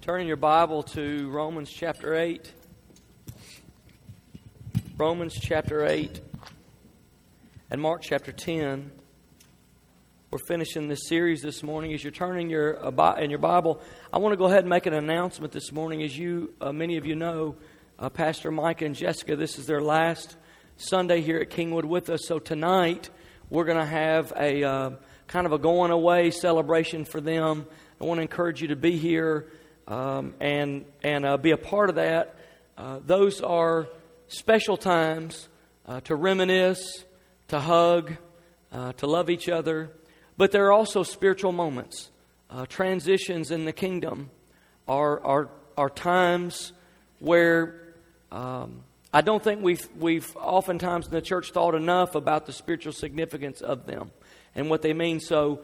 Turn in your Bible to Romans chapter 8. Romans chapter 8 and Mark chapter 10. We're finishing this series this morning. As you're turning in your Bible, I want to go ahead and make an announcement this morning. As you, many of you know, Pastor Micah and Jessica, this is their last Sunday here at Kingwood with us. So tonight, we're going to have a kind of a going away celebration for them. I want to encourage you to be here and be a part of that. Those are special times to reminisce, to hug, to love each other. But there are also spiritual moments. Transitions in the kingdom are times where I don't think we've oftentimes in the church thought enough about the spiritual significance of them and what they mean. So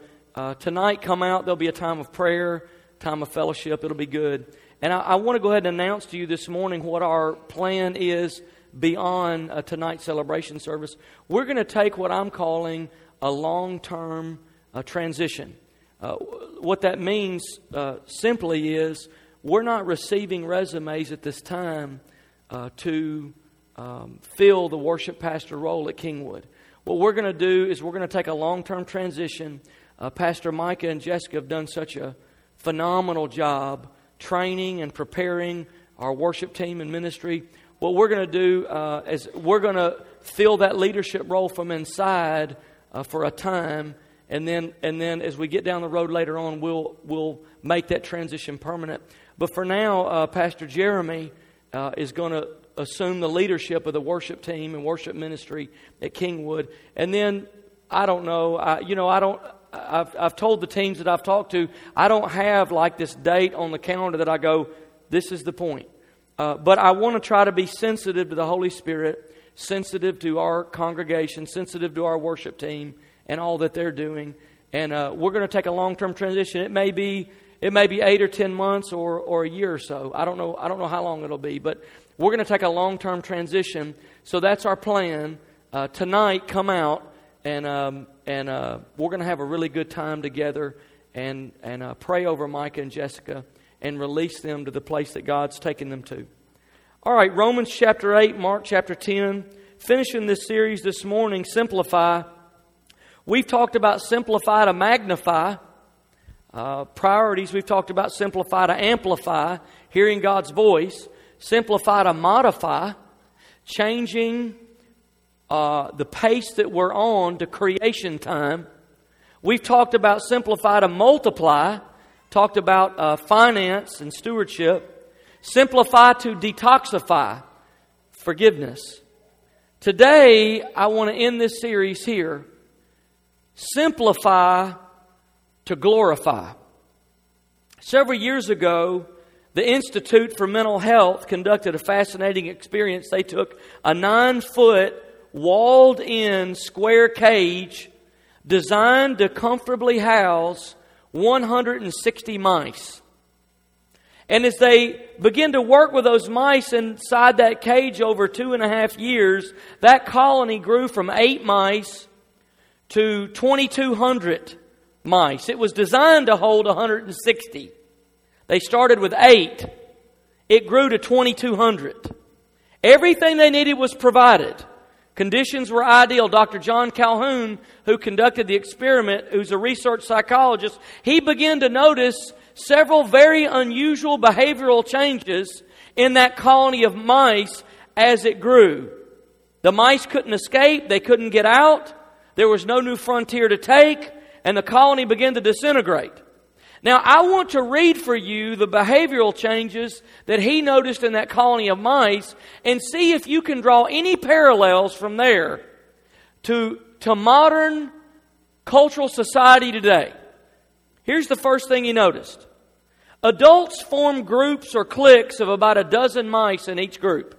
tonight, come out. There'll be a time of prayer, time of fellowship. It'll be good. And I want to go ahead and announce to you this morning what our plan is beyond tonight's celebration service. We're going to take what I'm calling a long-term transition. What that means simply is we're not receiving resumes at this time to fill the worship pastor role at Kingwood. What we're going to do is we're going to take a long-term transition. Pastor Micah and Jessica have done such a phenomenal job training and preparing our worship team and ministry. What we're going to do is we're going to fill that leadership role from inside for a time, and then as we get down the road later on, we'll make that transition permanent. But for now, Pastor Jeremy is going to assume the leadership of the worship team and worship ministry at Kingwood, and then I don't know. I've told the teams that I've talked to, I don't have like this date on the calendar that I go, this is the point. But I want to try to be sensitive to the Holy Spirit, sensitive to our congregation, sensitive to our worship team and all that they're doing. And we're going to take a long-term transition. It may be 8 or 10 months or a year or so. I don't know how long it'll be, but we're going to take a long-term transition. So that's our plan. Tonight, come out. And we're going to have a really good time together and pray over Micah and Jessica and release them to the place that God's taken them to. All right, Romans chapter 8, Mark chapter 10. Finishing this series this morning, Simplify. We've talked about Simplify to Magnify. Priorities, we've talked about Simplify to Amplify, hearing God's voice. Simplify to Modify, changing the pace that we're on to creation time. We've talked about Simplify to Multiply, talked about finance and stewardship. Simplify to Detoxify, forgiveness. Today, I want to end this series here. Simplify to Glorify. Several years ago, the Institute for Mental Health conducted a fascinating experience. They took a 9-foot walled-in square cage designed to comfortably house 160 mice. And as they begin to work with those mice inside that cage over 2.5 years, that colony grew from 8 mice to 2,200 mice. It was designed to hold 160. They started with 8. It grew to 2,200. Everything they needed was provided. Conditions were ideal. Dr. John Calhoun, who conducted the experiment, who's a research psychologist, he began to notice several very unusual behavioral changes in that colony of mice as it grew. The mice couldn't escape. They couldn't get out. There was no new frontier to take, and the colony began to disintegrate. Now, I want to read for you the behavioral changes that he noticed in that colony of mice and see if you can draw any parallels from there to modern cultural society today. Here's the first thing he noticed. Adults form groups or cliques of about 12 mice in each group.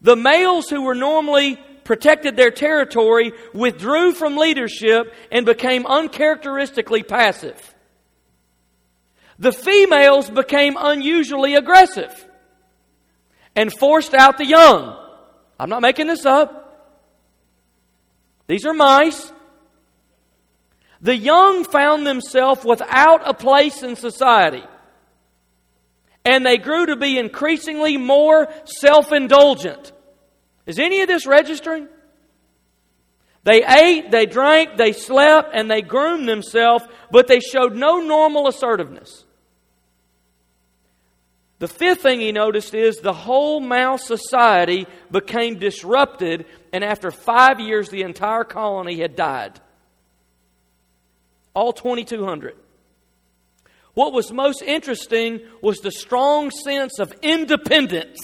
The males who were normally protected their territory, withdrew from leadership, and became uncharacteristically passive. The females became unusually aggressive and forced out the young. I'm not making this up. These are mice. The young found themselves without a place in society. and they grew to be increasingly more self-indulgent. Is any of this registering? They ate, they drank, they slept, and they groomed themselves, but they showed no normal assertiveness. The fifth thing he noticed is the whole Mao society became disrupted, and after 5 years, the entire colony had died. All 2,200. What was most interesting was the strong sense of independence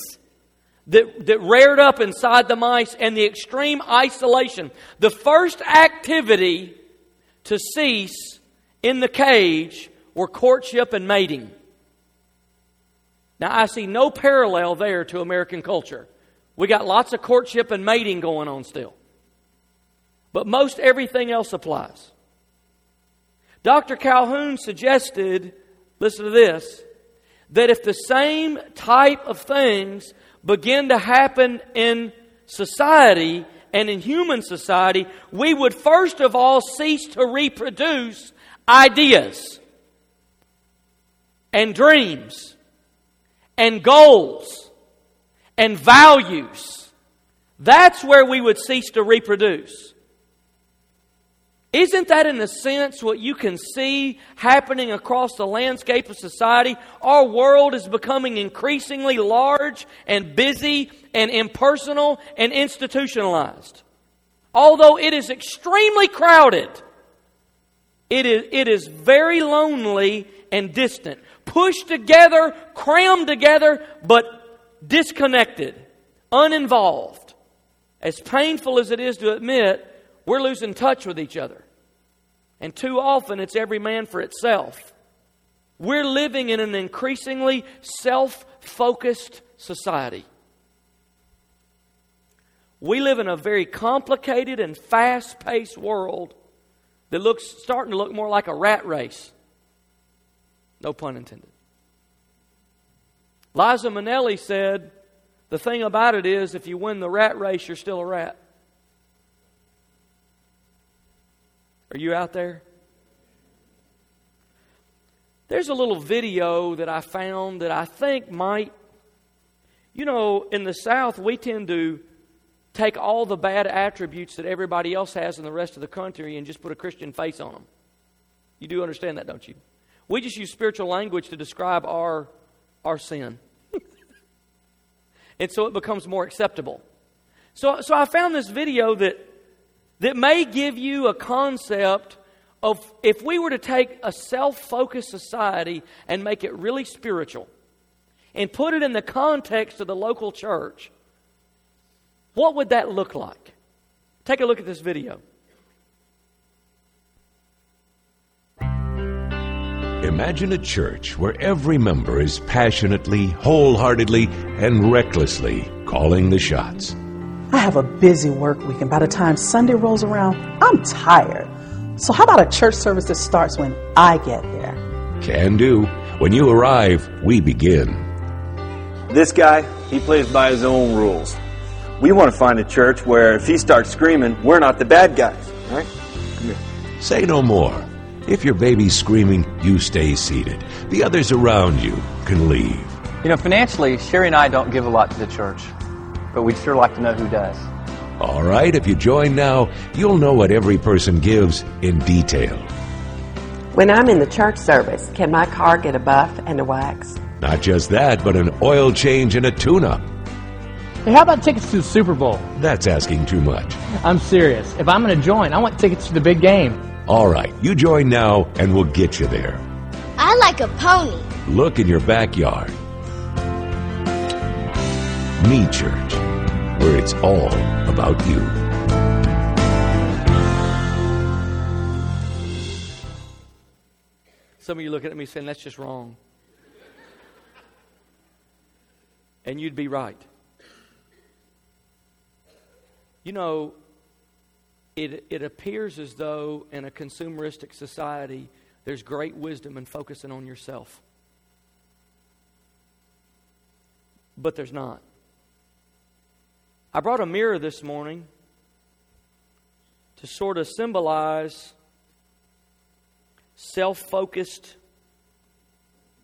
that reared up inside the mice and the extreme isolation. The first activity to cease in the cage were courtship and mating. Now, I see no parallel there to American culture. We got lots of courtship and mating going on still. But most everything else applies. Dr. Calhoun suggested, listen to this, that if the same type of things begin to happen in society and in human society, we would first of all cease to reproduce ideas and dreams and goals and values. That's where we would cease to reproduce. Isn't that in a sense what you can see happening across the landscape of society? Our world is becoming increasingly large and busy and impersonal and institutionalized. Although it is extremely crowded, it is very lonely and distant. Pushed together, crammed together, but disconnected, uninvolved. As painful as it is to admit, we're losing touch with each other. And too often it's every man for itself. We're living in an increasingly self-focused society. We live in a very complicated and fast-paced world that starting to look more like a rat race. No pun intended. Liza Minnelli said, the thing about it is if you win the rat race, you're still a rat. Are you out there? There's a little video that I found that I think might... You know, in the South, we tend to take all the bad attributes that everybody else has in the rest of the country and just put a Christian face on them. You do understand that, don't you? We just use spiritual language to describe our sin. And so it becomes more acceptable. So I found this video that may give you a concept of if we were to take a self-focused society and make it really spiritual and put it in the context of the local church, what would that look like? Take a look at this video. Imagine a church where every member is passionately, wholeheartedly, and recklessly calling the shots. I have a busy work week, and by the time Sunday rolls around, I'm tired. So how about a church service that starts when I get there? Can do. When you arrive, we begin. This guy, he plays by his own rules. We want to find a church where if he starts screaming, we're not the bad guys. All right? Come here. Say no more. If your baby's screaming, you stay seated. The others around you can leave. You know, financially, Sherry and I don't give a lot to the church. But we'd sure like to know who does. All right, if you join now, you'll know what every person gives in detail. When I'm in the church service, can my car get a buff and a wax? Not just that, but an oil change and a tune-up. Hey, how about tickets to the Super Bowl? That's asking too much. I'm serious. If I'm going to join, I want tickets to the big game. All right, you join now and we'll get you there. I like a pony. Look in your backyard. Me Church, where it's all about you. Some of you looking at me saying, that's just wrong. And you'd be right. You know, it appears as though in a consumeristic society, there's great wisdom in focusing on yourself. But there's not. I brought a mirror this morning to sort of symbolize self-focused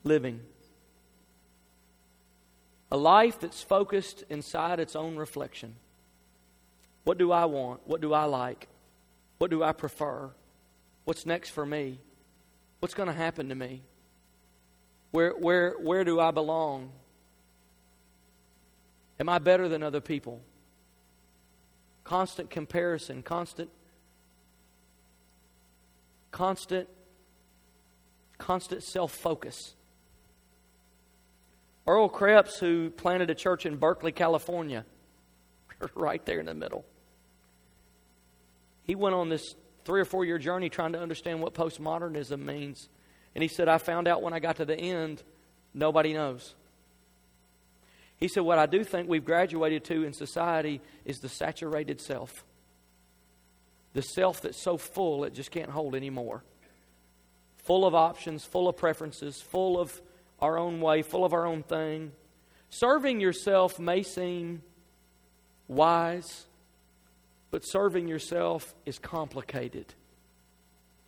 living. A life that's focused inside its own reflection. What do I want? What do I like? What do I prefer? What's next for me? What's going to happen to me? Where do I belong? Am I better than other people? Constant comparison, constant self-focus. Earl Crepps, who planted a church in Berkeley, California, right there in the middle. He went on this 3 or 4 year journey trying to understand what postmodernism means. And he said, I found out when I got to the end, nobody knows. He said, what I do think we've graduated to in society is the saturated self. The self that's so full it just can't hold anymore. Full of options, full of preferences, full of our own way, full of our own thing. Serving yourself may seem wise, but serving yourself is complicated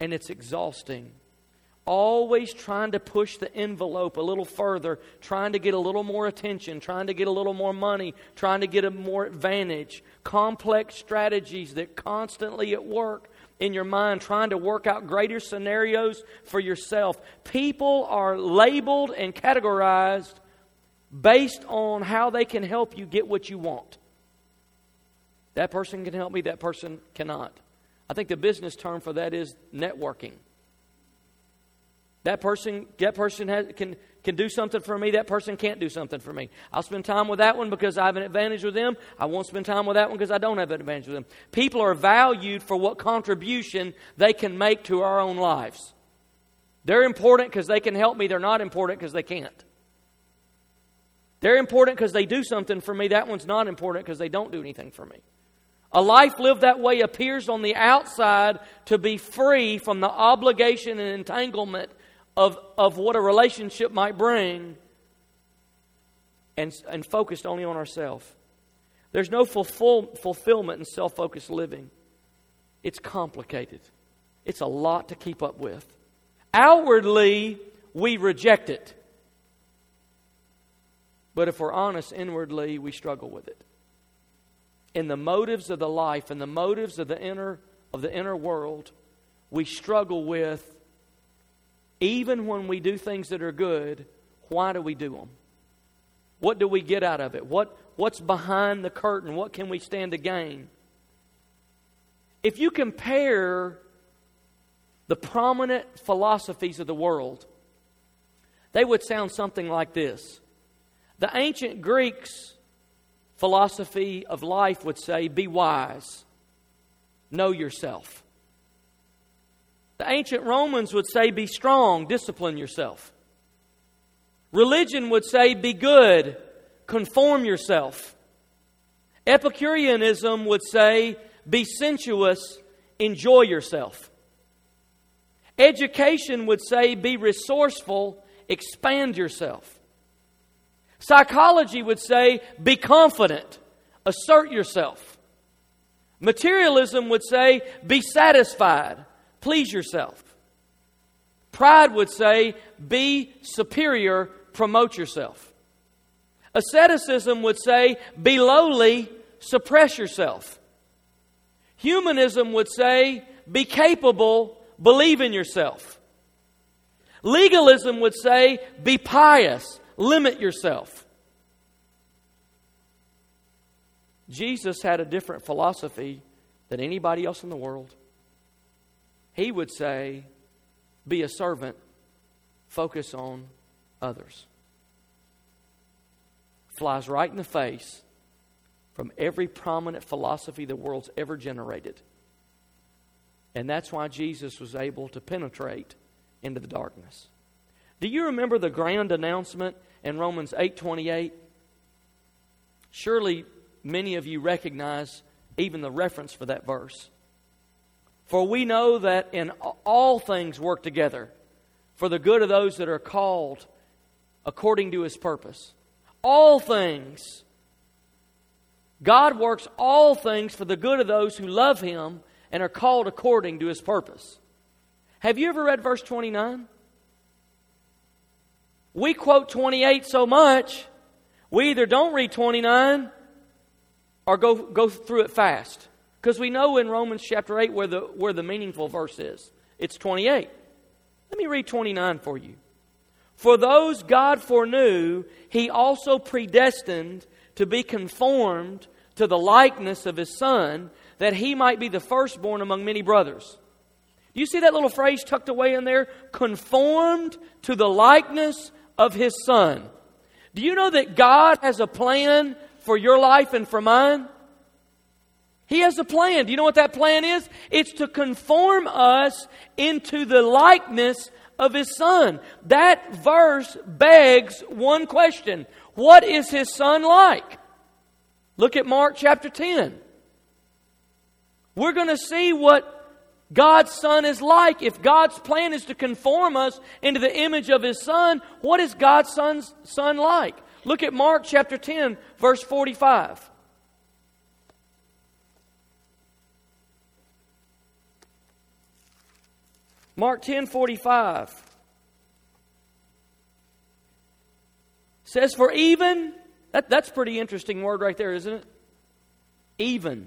and it's exhausting. Always trying to push the envelope a little further, trying to get a little more attention, trying to get a little more money, trying to get a more advantage. Complex strategies that constantly at work in your mind, trying to work out greater scenarios for yourself. People are labeled and categorized based on how they can help you get what you want. That person can help me, that person cannot. I think the business term for that is networking. That person can do something for me. That person can't do something for me. I'll spend time with that one because I have an advantage with them. I won't spend time with that one because I don't have an advantage with them. People are valued for what contribution they can make to our own lives. They're important because they can help me. They're not important because they can't. They're important because they do something for me. That one's not important because they don't do anything for me. A life lived that way appears on the outside to be free from the obligation and entanglement of what a relationship might bring, and focused only on ourselves. There's no fulfillment in self-focused living. It's complicated. It's a lot to keep up with. Outwardly, we reject it. But if we're honest, inwardly, we struggle with it. In the motives of the life, in the motives of the inner world, we struggle with. Even when we do things that are good, why do we do them? What do we get out of it? What's behind the curtain? What can we stand to gain? If you compare the prominent philosophies of the world, they would sound something like this. The ancient Greeks' philosophy of life would say, be wise, know yourself. The ancient Romans would say, be strong, discipline yourself. Religion would say, be good, conform yourself. Epicureanism would say, be sensuous, enjoy yourself. Education would say, be resourceful, expand yourself. Psychology would say, be confident, assert yourself. Materialism would say, be satisfied. Please yourself. Pride would say, be superior, promote yourself. Asceticism would say, be lowly, suppress yourself. Humanism would say, be capable, believe in yourself. Legalism would say, be pious, limit yourself. Jesus had a different philosophy than anybody else in the world. He would say, be a servant, focus on others. Flies right in the face from every prominent philosophy the world's ever generated. And that's why Jesus was able to penetrate into the darkness. Do you remember the grand announcement in Romans 8:28? Surely many of you recognize even the reference for that verse. For we know that in all things work together for the good of those that are called according to His purpose. All things. God works all things for the good of those who love Him and are called according to His purpose. Have you ever read verse 29? We quote 28 so much, We either don't read 29 or go through it fast. Because we know in Romans chapter 8 where the meaningful verse is. It's 28. Let me read 29 for you. For those God foreknew, He also predestined to be conformed to the likeness of His Son, that He might be the firstborn among many brothers. Do you see that little phrase tucked away in there? Conformed to the likeness of His Son. Do you know that God has a plan for your life and for mine? He has a plan. Do you know what that plan is? It's to conform us into the likeness of His Son. That verse begs one question. What is His Son like? Look at Mark chapter 10. We're going to see what God's Son is like. If God's plan is to conform us into the image of His Son, what is God's Son's Son like? Look at Mark chapter 10, verse 45. Mark 10:45 says, for even, that's a pretty interesting word right there, isn't it? Even.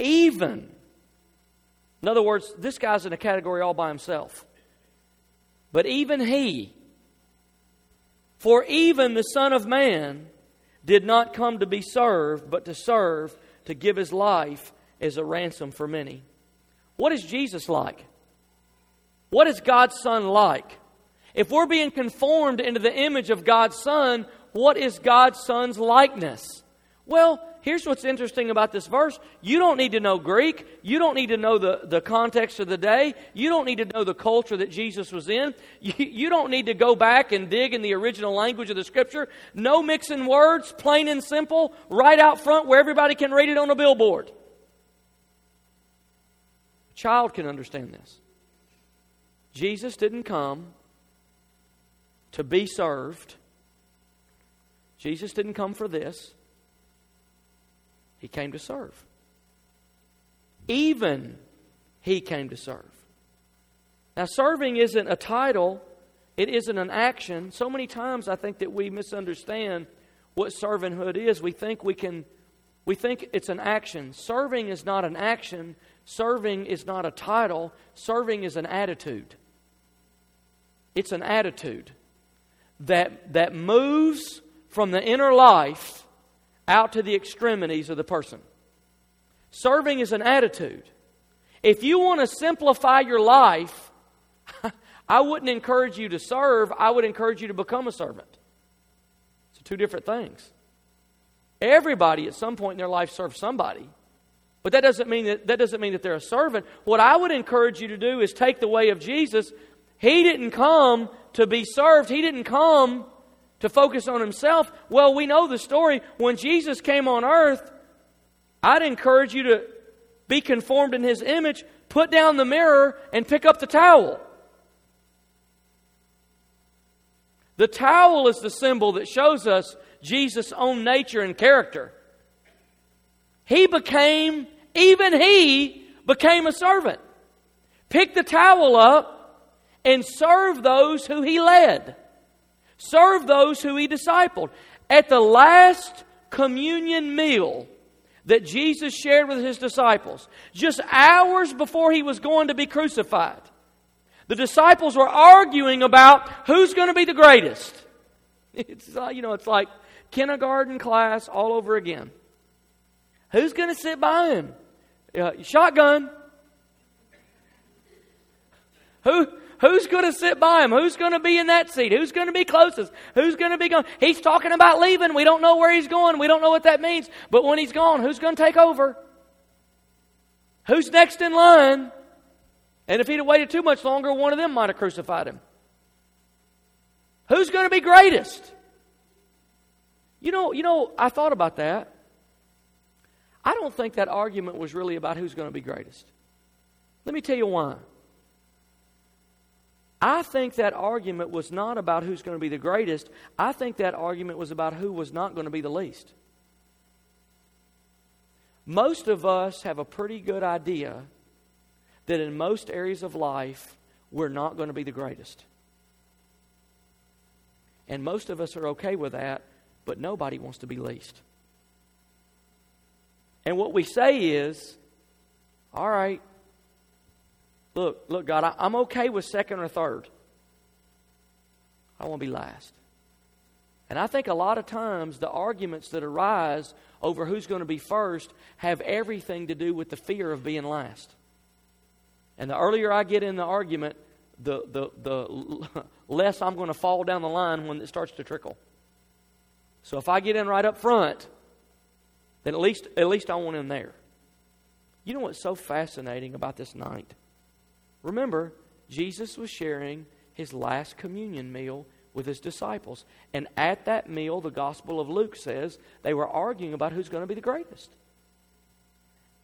Even. In other words, this guy's in a category all by himself. But even he, for even the Son of Man did not come to be served, but to serve, to give His life as a ransom for many. What is Jesus like? What is God's Son like? If we're being conformed into the image of God's Son, what is God's Son's likeness? Well, here's what's interesting about this verse. You don't need to know Greek. You don't need to know the context of the day. You don't need to know the culture that Jesus was in. You don't need to go back and dig in the original language of the Scripture. No mixing words, plain and simple, right out front where everybody can read it on a billboard. Child can understand this. Jesus didn't come to be served. Jesus didn't come for this. He came to serve. Even He came to serve. Now, serving isn't a title. It isn't an action. So many times I think that we misunderstand what servanthood is. We think it's an action. Serving is not an action. Serving is not a title. Serving is an attitude. It's an attitude that moves from the inner life out to the extremities of the person. Serving is an attitude. If you want to simplify your life, I wouldn't encourage you to serve. I would encourage you to become a servant. It's two different things. Everybody at some point in their life serves somebody. But that doesn't mean that they're a servant. What I would encourage you to do is take the way of Jesus. He didn't come to be served. He didn't come to focus on Himself. Well, we know the story. When Jesus came on earth, I'd encourage you to be conformed in His image, put down the mirror, and pick up the towel. The towel is the symbol that shows us Jesus' own nature and character. Even he became a servant. Picked the towel up and served those who He led. Served those who He discipled. At the last communion meal that Jesus shared with His disciples, just hours before He was going to be crucified, the disciples were arguing about who's going to be the greatest. It's like kindergarten class all over again. Who's going to sit by Him? Shotgun. Who's going to sit by Him? Who's going to be in that seat? Who's going to be closest? Who's going to be gone? He's talking about leaving. We don't know where He's going. We don't know what that means. But when He's gone, who's going to take over? Who's next in line? And if He'd have waited too much longer, one of them might have crucified Him. Who's going to be greatest? You know, I thought about that. I don't think that argument was really about who's going to be greatest. Let me tell you why. I think that argument was not about who's going to be the greatest. I think that argument was about who was not going to be the least. Most of us have a pretty good idea that in most areas of life, we're not going to be the greatest. And most of us are okay with that, but nobody wants to be least. And what we say is, all right, look, God, I'm okay with second or third. I want to be last. And I think a lot of times the arguments that arise over who's going to be first have everything to do with the fear of being last. And the earlier I get in the argument, the less I'm going to fall down the line when it starts to trickle. So if I get in right up front, then at least I want in there. You know what's so fascinating about this night? Remember, Jesus was sharing his last communion meal with his disciples. And at that meal, the Gospel of Luke says, they were arguing about who's going to be the greatest.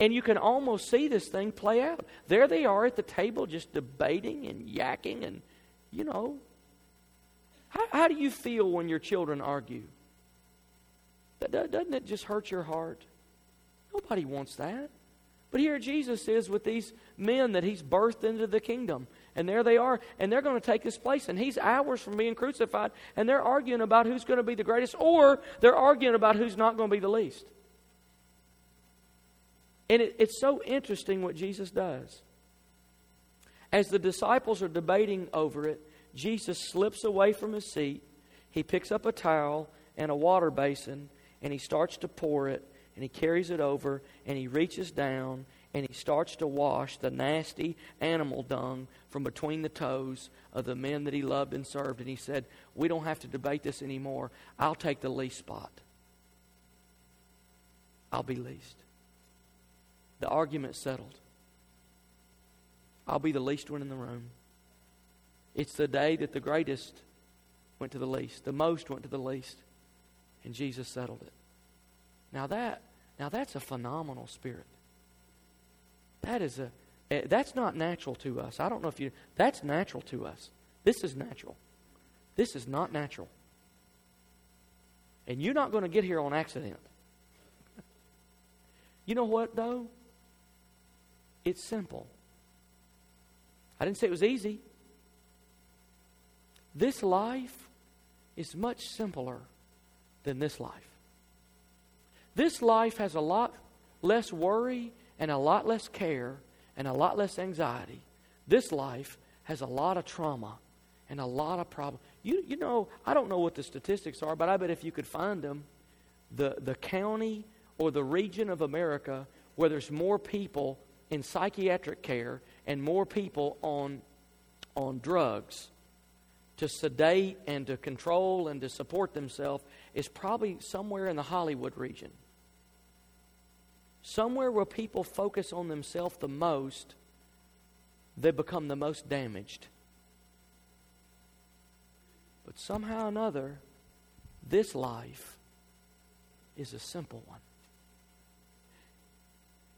And you can almost see this thing play out. There they are at the table just debating and yakking and, you know. How do you feel when your children argue? Doesn't it just hurt your heart? Nobody wants that. But here Jesus is with these men that he's birthed into the kingdom. And there they are. And they're going to take his place. And he's hours from being crucified. And they're arguing about who's going to be the greatest. Or they're arguing about who's not going to be the least. And it's so interesting what Jesus does. As the disciples are debating over it, Jesus slips away from his seat. He picks up a towel and a water basin, and he starts to pour it, and he carries it over, and he reaches down, and he starts to wash the nasty animal dung from between the toes of the men that he loved and served. And he said, "We don't have to debate this anymore. I'll take the least spot. I'll be least." The argument's settled. I'll be the least one in the room. It's the day that the greatest went to the least. The most went to the least. And Jesus settled it. Now that's a phenomenal spirit. That's not natural to us. I don't know if you... That's natural to us. This is natural. This is not natural. And you're not going to get here on accident. You know what, though? It's simple. I didn't say it was easy. This life is much simpler than this life. This life has a lot less worry and a lot less care and a lot less anxiety. This life has a lot of trauma and a lot of problems. You know, I don't know what the statistics are, but I bet if you could find them, the county or the region of America where there's more people in psychiatric care and more people on drugs to sedate and to control and to support themselves is probably somewhere in the Hollywood region. Somewhere where people focus on themselves the most, they become the most damaged. But somehow or another, this life is a simple one.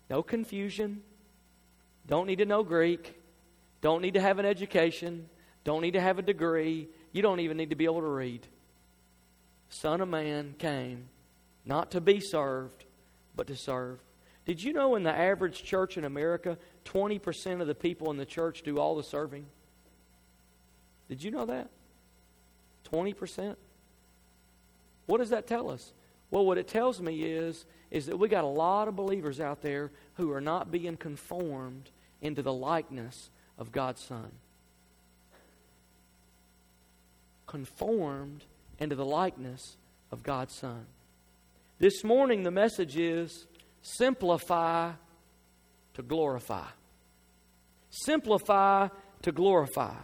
No confusion. Don't need to know Greek. Don't need to have an education. Don't need to have a degree. You don't even need to be able to read. Son of Man came not to be served, but to serve. Did you know in the average church in America, 20% of the people in the church do all the serving? Did you know that? 20%? What does that tell us? Well, what it tells me is that we got a lot of believers out there who are not being conformed into the likeness of God's Son. Conformed into the likeness of God's Son. This morning, the message is simplify to glorify. Simplify to glorify.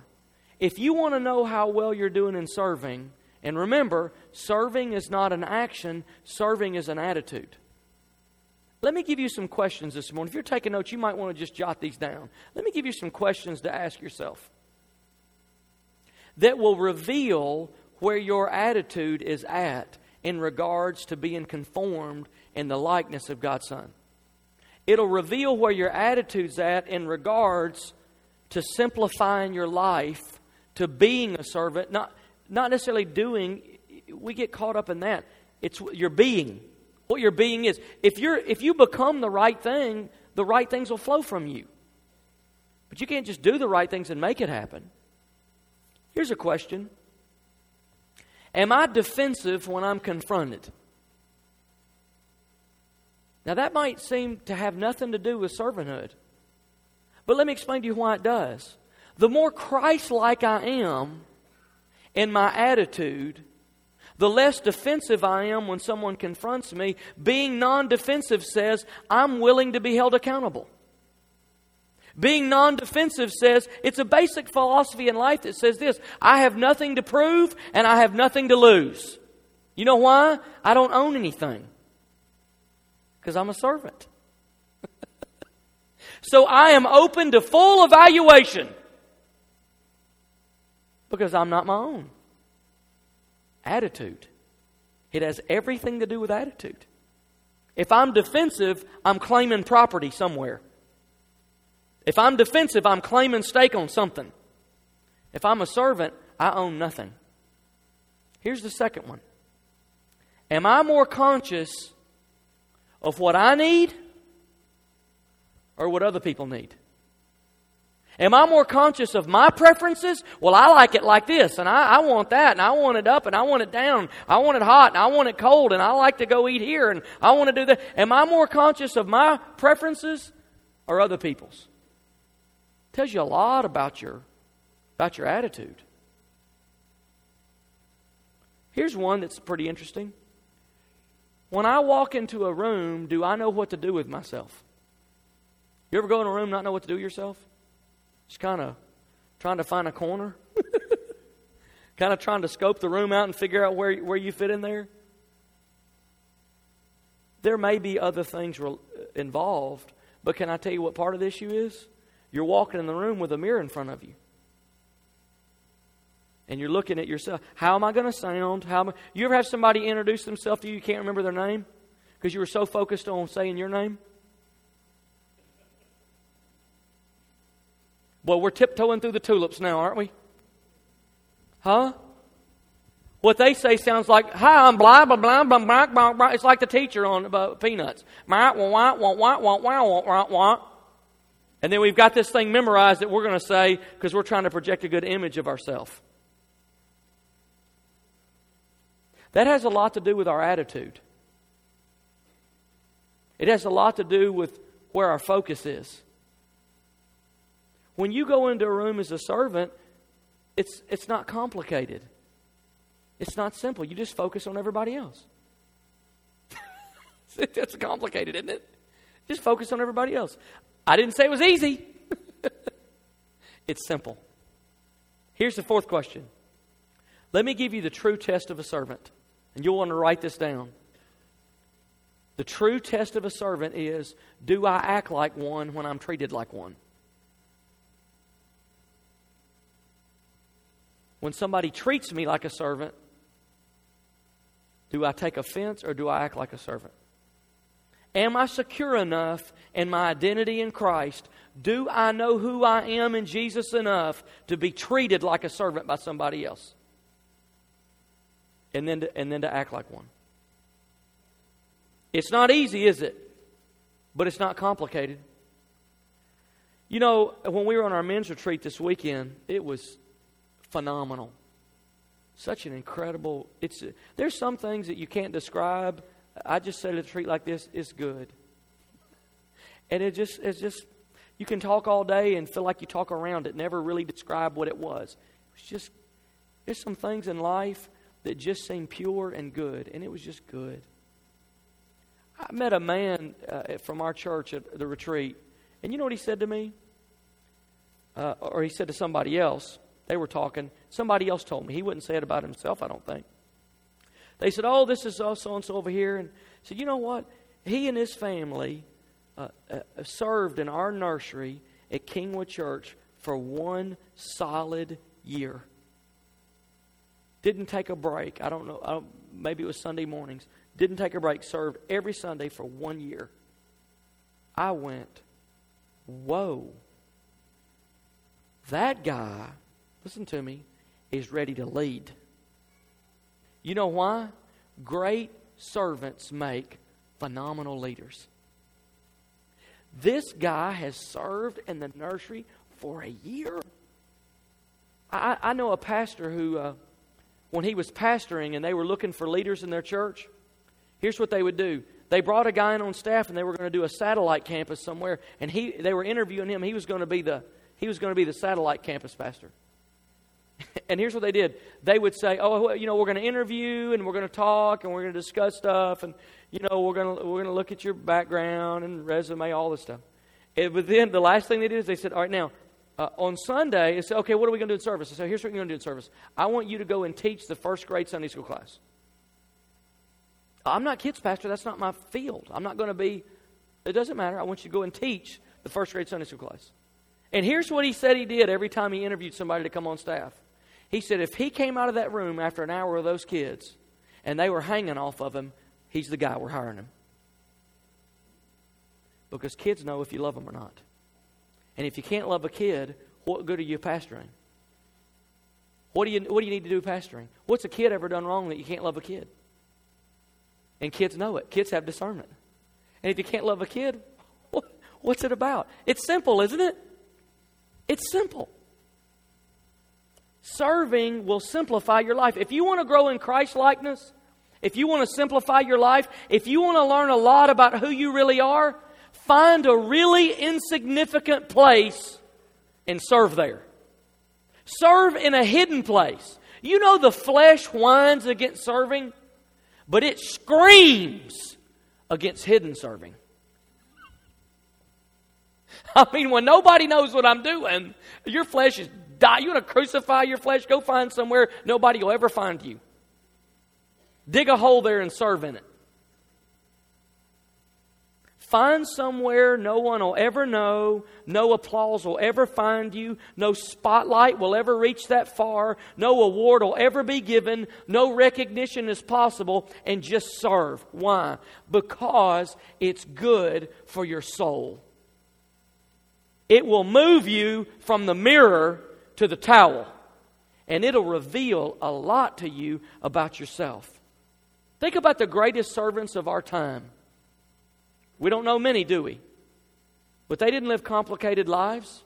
If you want to know how well you're doing in serving, and remember, serving is not an action, serving is an attitude. Let me give you some questions this morning. If you're taking notes, you might want to just jot these down. Let me give you some questions to ask yourself that will reveal where your attitude is at in regards to being conformed in the likeness of God's Son. It'll reveal where your attitude's at in regards to simplifying your life, to being a servant, not necessarily doing. We get caught up in that. It's your being. What your being is. If you become the right thing, the right things will flow from you. But you can't just do the right things and make it happen. Here's a question. Am I defensive when I'm confronted? Now that might seem to have nothing to do with servanthood. But let me explain to you why it does. The more Christ-like I am in my attitude, the less defensive I am when someone confronts me. Being non-defensive says, I'm willing to be held accountable. Being non-defensive says, it's a basic philosophy in life that says this, I have nothing to prove and I have nothing to lose. You know why? I don't own anything. Because I'm a servant. So I am open to full evaluation. Because I'm not my own. Attitude. It has everything to do with attitude. If I'm defensive, I'm claiming property somewhere. If I'm defensive, I'm claiming stake on something. If I'm a servant, I own nothing. Here's the second one. Am I more conscious of what I need or what other people need? Am I more conscious of my preferences? Well, I like it like this, and I want that, and I want it up, and I want it down. I want it hot, and I want it cold, and I like to go eat here, and I want to do that. Am I more conscious of my preferences or other people's? It tells you a lot about your attitude. Here's one that's pretty interesting. When I walk into a room, do I know what to do with myself? You ever go in a room and not know what to do with yourself? Just kind of trying to find a corner. Kind of trying to scope the room out and figure out where you fit in there. There may be other things involved, but can I tell you what part of the issue is? You're walking in the room with a mirror in front of you. And you're looking at yourself. How am I going to sound? You ever have somebody introduce themselves to you can't remember their name? Because you were so focused on saying your name? Well, we're tiptoeing through the tulips now, aren't we? Huh? What they say sounds like, hi, I'm blah, blah, blah, blah, blah, blah, blah. It's like the teacher on Peanuts. And then we've got this thing memorized that we're going to say because we're trying to project a good image of ourselves. That has a lot to do with our attitude. It has a lot to do with where our focus is. When you go into a room as a servant, it's not complicated. It's not simple. You just focus on everybody else. That's complicated, isn't it? Just focus on everybody else. I didn't say it was easy. It's simple. Here's the fourth question. Let me give you the true test of a servant. And you'll want to write this down. The true test of a servant is, do I act like one when I'm treated like one? When somebody treats me like a servant, do I take offense or do I act like a servant? Am I secure enough in my identity in Christ? Do I know who I am in Jesus enough to be treated like a servant by somebody else? And then to act like one. It's not easy, is it? But it's not complicated. You know, when we were on our men's retreat this weekend, it was phenomenal. Such an incredible. There's some things that you can't describe. I just said a treat like this, it's good. And it's just you can talk all day and feel like you talk around it, never really describe what it was. It's just, there's some things in life that just seemed pure and good, and it was just good. I met a man from our church at the retreat, and you know what he said to me? Or he said to somebody else. They were talking. Somebody else told me. He wouldn't say it about himself, I don't think. They said, oh, this is so-and-so over here. And I said, you know what? He and his family served in our nursery at Kingwood Church for one solid year. Didn't take a break. I don't know. Maybe it was Sunday mornings. Didn't take a break. Served every Sunday for 1 year. I went, whoa. That guy, listen to me, is ready to lead. You know why? Great servants make phenomenal leaders. This guy has served in the nursery for a year. I know a pastor who when he was pastoring and they were looking for leaders in their church, here's what they would do. They brought a guy in on staff, and they were going to do a satellite campus somewhere, and they were interviewing him. He was going to be the satellite campus pastor. And here's what they did. They would say, "Oh, you know, we're going to interview, and we're going to talk, and we're going to discuss stuff, and you know, we're going to look at your background and resume, all this stuff." But then the last thing they did is they said, "All right, now on Sunday, they said, okay, what are we going to do in service?" I said, "Here's what you're going to do in service. I want you to go and teach the first grade Sunday school class." "I'm not kids pastor. That's not my field. I'm not going to be." "It doesn't matter. I want you to go and teach the first grade Sunday school class." And here's what he said he did every time he interviewed somebody to come on staff. He said if he came out of that room after an hour with those kids and they were hanging off of him, he's the guy, we're hiring him. Because kids know if you love them or not. And if you can't love a kid, what good are you pastoring? What do you need to do pastoring? What's a kid ever done wrong that you can't love a kid? And kids know it. Kids have discernment. And if you can't love a kid, what's it about? It's simple, isn't it? It's simple. Serving will simplify your life. If you want to grow in Christ-likeness, if you want to simplify your life, if you want to learn a lot about who you really are, find a really insignificant place and serve there. Serve in a hidden place. You know the flesh whines against serving, but it screams against hidden serving. I mean, when nobody knows what I'm doing, your flesh is dying. You want to crucify your flesh? Go find somewhere nobody will ever find you. Dig a hole there and serve in it. Find somewhere no one will ever know, no applause will ever find you, no spotlight will ever reach that far, no award will ever be given, no recognition is possible, and just serve. Why? Because it's good for your soul. It will move you from the mirror to the towel, and it'll reveal a lot to you about yourself. Think about the greatest servants of our time. We don't know many, do we? But they didn't live complicated lives.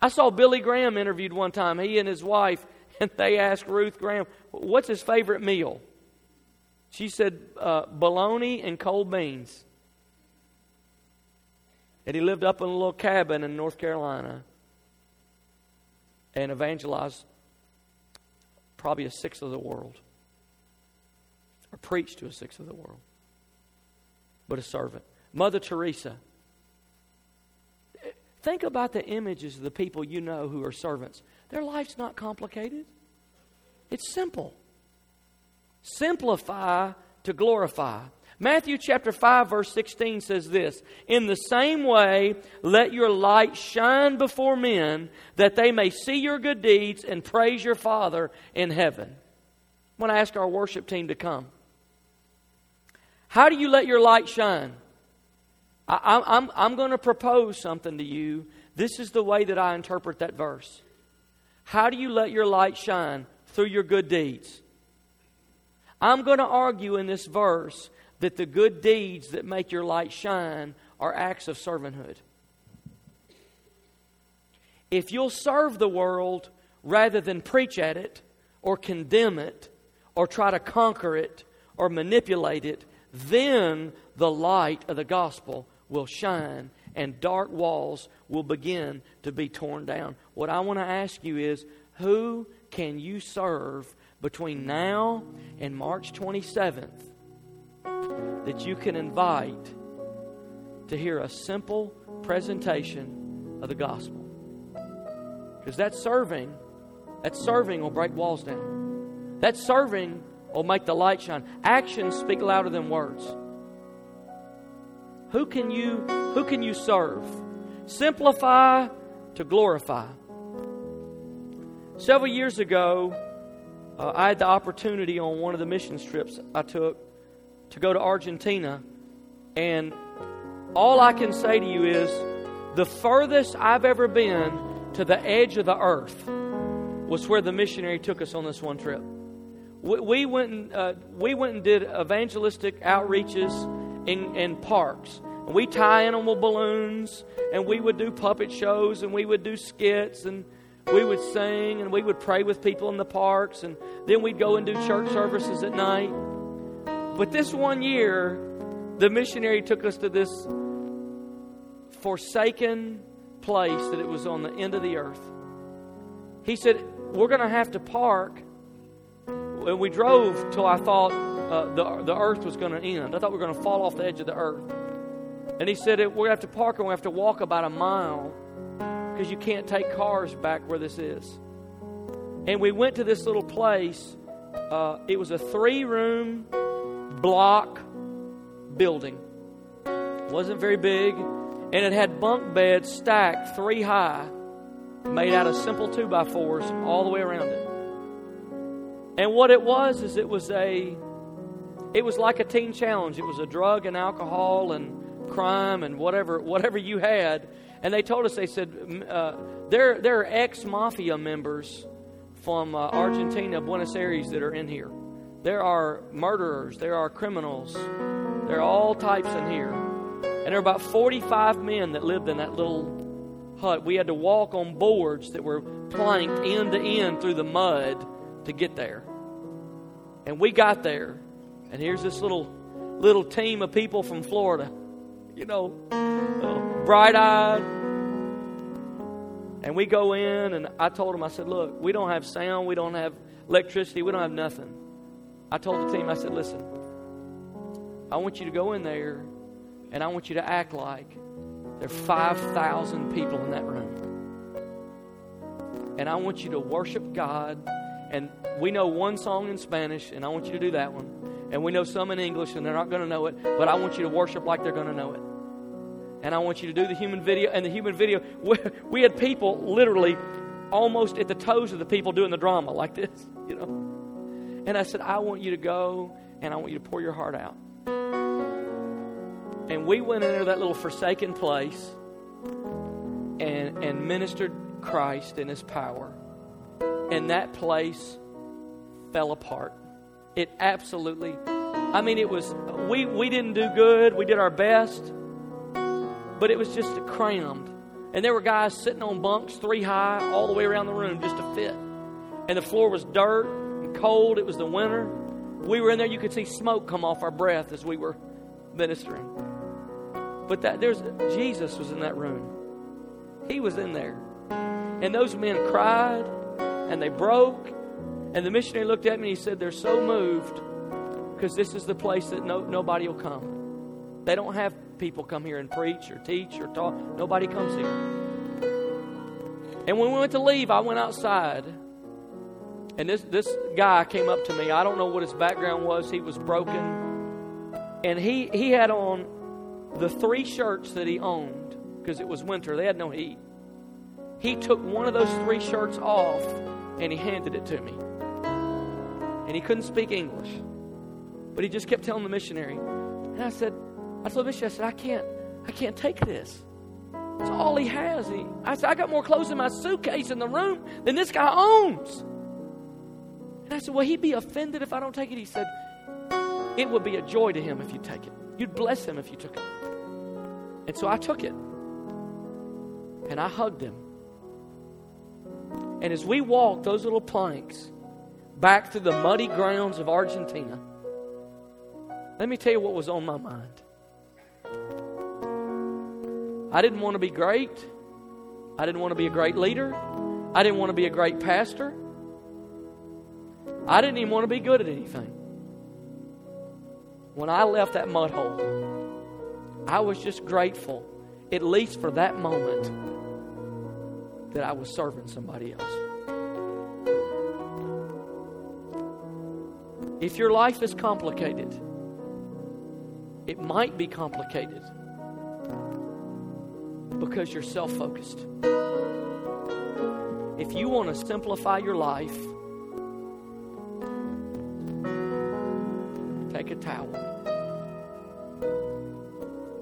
I saw Billy Graham interviewed one time, he and his wife, and they asked Ruth Graham, what's his favorite meal? She said, bologna and cold beans. And he lived up in a little cabin in North Carolina and evangelized probably 1/6 of the world, or preached to 1/6 of the world, but a servant. Mother Teresa. Think about the images of the people you know who are servants. Their life's not complicated. It's simple. Simplify to glorify. Matthew chapter 5 verse 16 says this, "In the same way, let your light shine before men, that they may see your good deeds and praise your Father in heaven." I'm going to ask our worship team to come. How do you let your light shine? I'm going to propose something to you. This is the way that I interpret that verse. How do you let your light shine? Through your good deeds. I'm going to argue in this verse that the good deeds that make your light shine are acts of servanthood. If you'll serve the world rather than preach at it or condemn it or try to conquer it or manipulate it, then the light of the gospel will shine and dark walls will begin to be torn down. What I want to ask you is, who can you serve between now and March 27th? That you can invite to hear a simple presentation of the gospel. Because that serving will break walls down. That serving will make the light shine. Actions speak louder than words. Who can you serve? Simplify to glorify. Several years ago, I had the opportunity on one of the missions trips I took to go to Argentina, and all I can say to you is the furthest I've ever been to the edge of the earth was where the missionary took us on this one trip. We went and did evangelistic outreaches in parks. And we tie animal balloons, and we would do puppet shows, and we would do skits, and we would sing and we would pray with people in the parks, and then we'd go and do church services at night. But this one year, the missionary took us to this forsaken place that it was on the end of the earth. He said, we're going to have to park. And we drove till I thought the earth was going to end. I thought we were going to fall off the edge of the earth. And he said, we have to park and we have to walk about a mile because you can't take cars back where this is. And we went to this little place. It was a 3-room block building. It wasn't very big. And it had bunk beds stacked 3 high, made out of simple 2x4s all the way around it. And what it was is it was like a teen challenge. It was a drug and alcohol and crime and whatever you had. And they told us, they said, there are ex-mafia members from Argentina, Buenos Aires that are in here. There are murderers. There are criminals. There are all types in here. And there were about 45 men that lived in that little hut. We had to walk on boards that were planked end to end through the mud to get there. And we got there. And here's this little team of people from Florida. You know, bright-eyed. And we go in, and I told them, I said, look, we don't have sound, we don't have electricity, we don't have nothing. I told the team, I said, listen, I want you to go in there, and I want you to act like there are 5,000 people in that room. And I want you to worship God. And we know one song in Spanish, and I want you to do that one. And we know some in English, and they're not going to know it, but I want you to worship like they're going to know it. And I want you to do the human video. And the human video, we had people literally almost at the toes of the people doing the drama like this, you know. And I said, I want you to go, and I want you to pour your heart out. And we went into that little forsaken place and ministered Christ in His power. And that place fell apart. It absolutely, I mean, it was, we didn't do good. We did our best. But it was just crammed. And there were guys sitting on bunks 3 high all the way around the room just to fit. And the floor was dirt and cold. It was the winter. We were in there. You could see smoke come off our breath as we were ministering. But Jesus was in that room. He was in there. And those men cried. And they broke. And the missionary looked at me and he said, they're so moved because this is the place that nobody will come. They don't have people come here and preach or teach or talk. Nobody comes here. And when we went to leave, I went outside. And this guy came up to me. I don't know what his background was. He was broken. And he had on the 3 shirts that he owned because it was winter. They had no heat. He took one of those 3 shirts off and he handed it to me. And he couldn't speak English. But he just kept telling the missionary. And I told the missionary, I can't take this. It's all he has. I got more clothes in my suitcase in the room than this guy owns. And I said, will he be offended if I don't take it? He said, it would be a joy to him if you take it. You'd bless him if you took it. And so I took it. And I hugged him. And as we walked those little planks back through the muddy grounds of Argentina, let me tell you what was on my mind. I didn't want to be great. I didn't want to be a great leader. I didn't want to be a great pastor. I didn't even want to be good at anything. When I left that mud hole, I was just grateful, at least for that moment, that I was serving somebody else. If your life is complicated, it might be complicated because you're self-focused. If you want to simplify your life, take a towel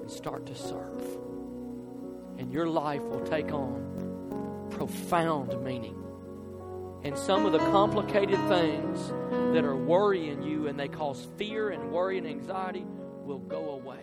and start to serve. And your life will take on profound meaning. And some of the complicated things that are worrying you and they cause fear and worry and anxiety will go away.